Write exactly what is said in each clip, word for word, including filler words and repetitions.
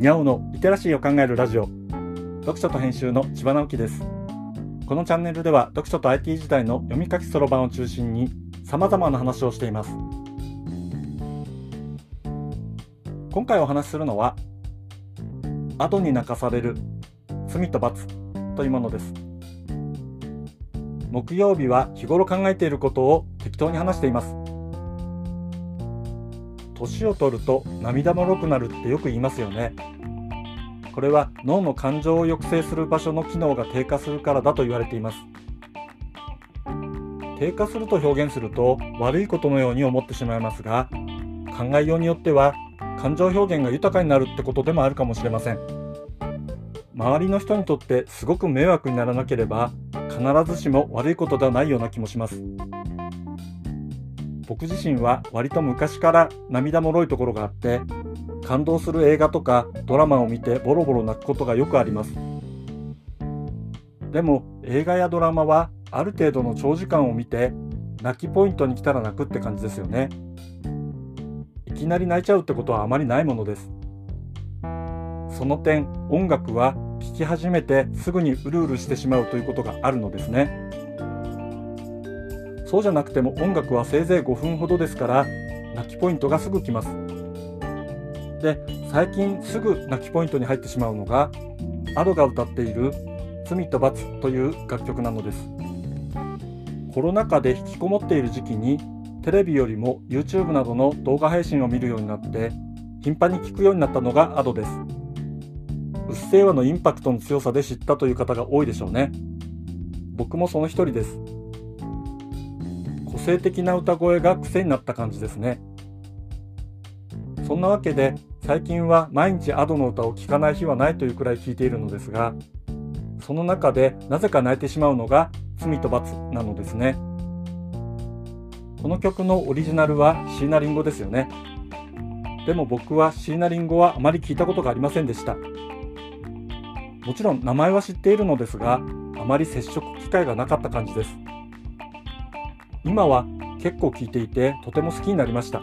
にゃおのリテラシーを考えるラジオ、読書と編集の千葉直樹です。このチャンネルでは読書と アイティー 時代の読み書きそろばんを中心に様々な話をしています。今回お話しするのは、Adoに泣かされる罪と罰というものです。木曜日は日頃考えていることを適当に話しています。年を取ると涙もろくなるってよく言いますよね。これは脳の感情を抑制する場所の機能が低下するからだと言われています。低下すると表現すると悪いことのように思ってしまいますが、考えようによっては感情表現が豊かになるってことでもあるかもしれません。周りの人にとってすごく迷惑にならなければ必ずしも悪いことではないような気もします。僕自身は割と昔から涙もろいところがあって、感動する映画とかドラマを見てボロボロ泣くことがよくあります。でも映画やドラマはある程度の長時間を見て、泣きポイントに来たら泣くって感じですよね。いきなり泣いちゃうってことはあまりないものです。その点、音楽は聴き始めてすぐにうるうるしてしまうということがあるのですね。そうじゃなくても音楽はせいぜいごふんほどですから、泣きポイントがすぐ来ます。で、最近すぐ泣きポイントに入ってしまうのが、Adoが歌っている罪と罰という楽曲なのです。コロナ禍で引きこもっている時期に、テレビよりも YouTube などの動画配信を見るようになって、頻繁に聴くようになったのがAdoです。うっせぇわのインパクトの強さで知ったという方が多いでしょうね。僕もその一人です。個性的な歌声が癖になった感じですね。そんなわけで最近は毎日Adoの歌を聴かない日はないというくらい聴いているのですが、その中でなぜか泣いてしまうのが罪と罰なのですね。この曲のオリジナルは椎名林檎ですよね。でも僕は椎名林檎はあまり聞いたことがありませんでした。もちろん名前は知っているのですが、あまり接触機会がなかった感じです。今は結構聴いていて、とても好きになりました。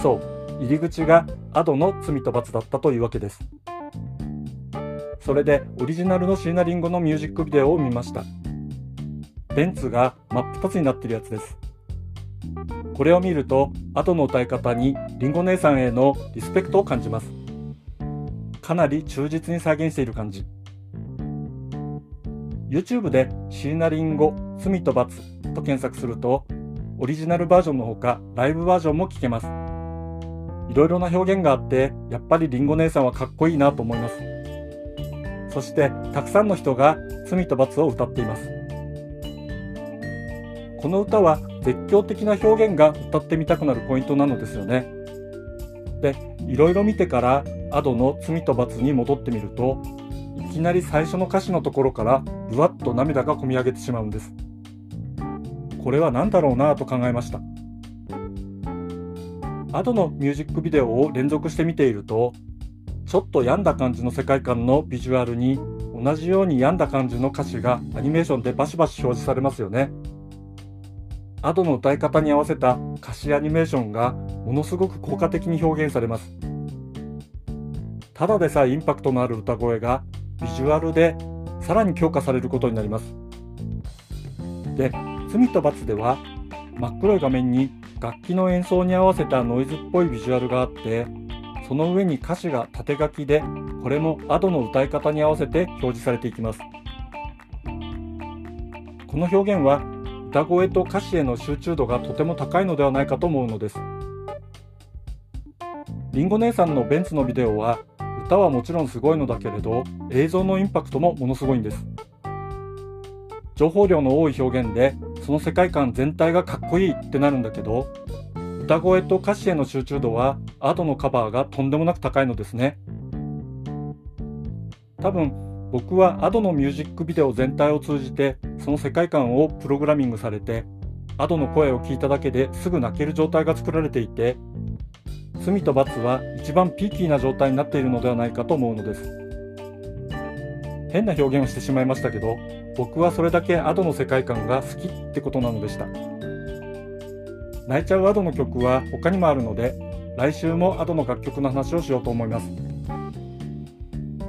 そう、入り口がAdoの罪と罰だったというわけです。それでオリジナルの椎名林檎のミュージックビデオを見ました。ベンツが真っ二つになっているやつです。これを見るとAdoの歌い方に林檎姉さんへのリスペクトを感じます。かなり忠実に再現している感じ。 YouTube で椎名林檎罪と罰と検索すると、オリジナルバージョンのほかライブバージョンも聴けます。いろいろな表現があって、やっぱり林檎姉さんはかっこいいなと思います。そしてたくさんの人が罪と罰を歌っています。この歌は絶叫的な表現が歌ってみたくなるポイントなのですよね。で、いろいろ見てからAdoの罪と罰に戻ってみると、いきなり最初の歌詞のところからぶわっと涙がこみ上げてしまうんです。これは何だろうなぁと考えました。Adoのミュージックビデオを連続して見ていると、ちょっと病んだ感じの世界観のビジュアルに同じように病んだ感じの歌詞がアニメーションでバシバシ表示されますよね。Adoの歌い方に合わせた歌詞アニメーションがものすごく効果的に表現されます。ただでさえインパクトのある歌声がビジュアルでさらに強化されることになります。で、罪と罰では真っ黒い画面に楽器の演奏に合わせたノイズっぽいビジュアルがあって、その上に歌詞が縦書きで、これもAdoの歌い方に合わせて表示されていきます。この表現は歌声と歌詞への集中度がとても高いのではないかと思うのです。りんご姉さんのベンツのビデオは歌はもちろんすごいのだけれど、映像のインパクトもものすごいんです。情報量の多い表現で、その世界観全体がかっこいいってなるんだけど、歌声と歌詞への集中度はAdoのカバーがとんでもなく高いのですね。多分僕はAdoのミュージックビデオ全体を通じて、その世界観をプログラミングされて、Adoの声を聞いただけですぐ泣ける状態が作られていて、罪と罰は一番ピーキーな状態になっているのではないかと思うのです。変な表現をしてしまいましたけど、僕はそれだけAdoの世界観が好きってことなのでした。泣いちゃうAdoの曲は他にもあるので、来週もAdoの楽曲の話をしようと思います。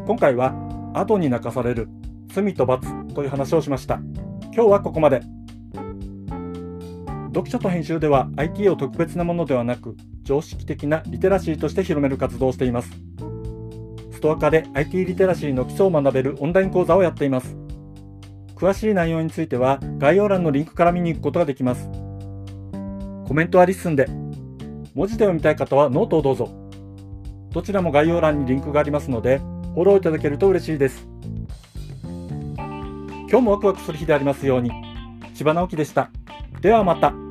今回はAdoに泣かされる罪と罰という話をしました。今日はここまで。読書と編集では アイティー を特別なものではなく常識的なリテラシーとして広める活動をしています。ストア化で アイティー リテラシーの基礎を学べるオンライン講座をやっています。詳しい内容については概要欄のリンクから見に行くことができます。コメントはリッスンで、文字で読みたい方はノートをどうぞ。どちらも概要欄にリンクがありますのでフォローいただけると嬉しいです。今日もワクワクする日でありますように。千葉直樹でした。ではまた。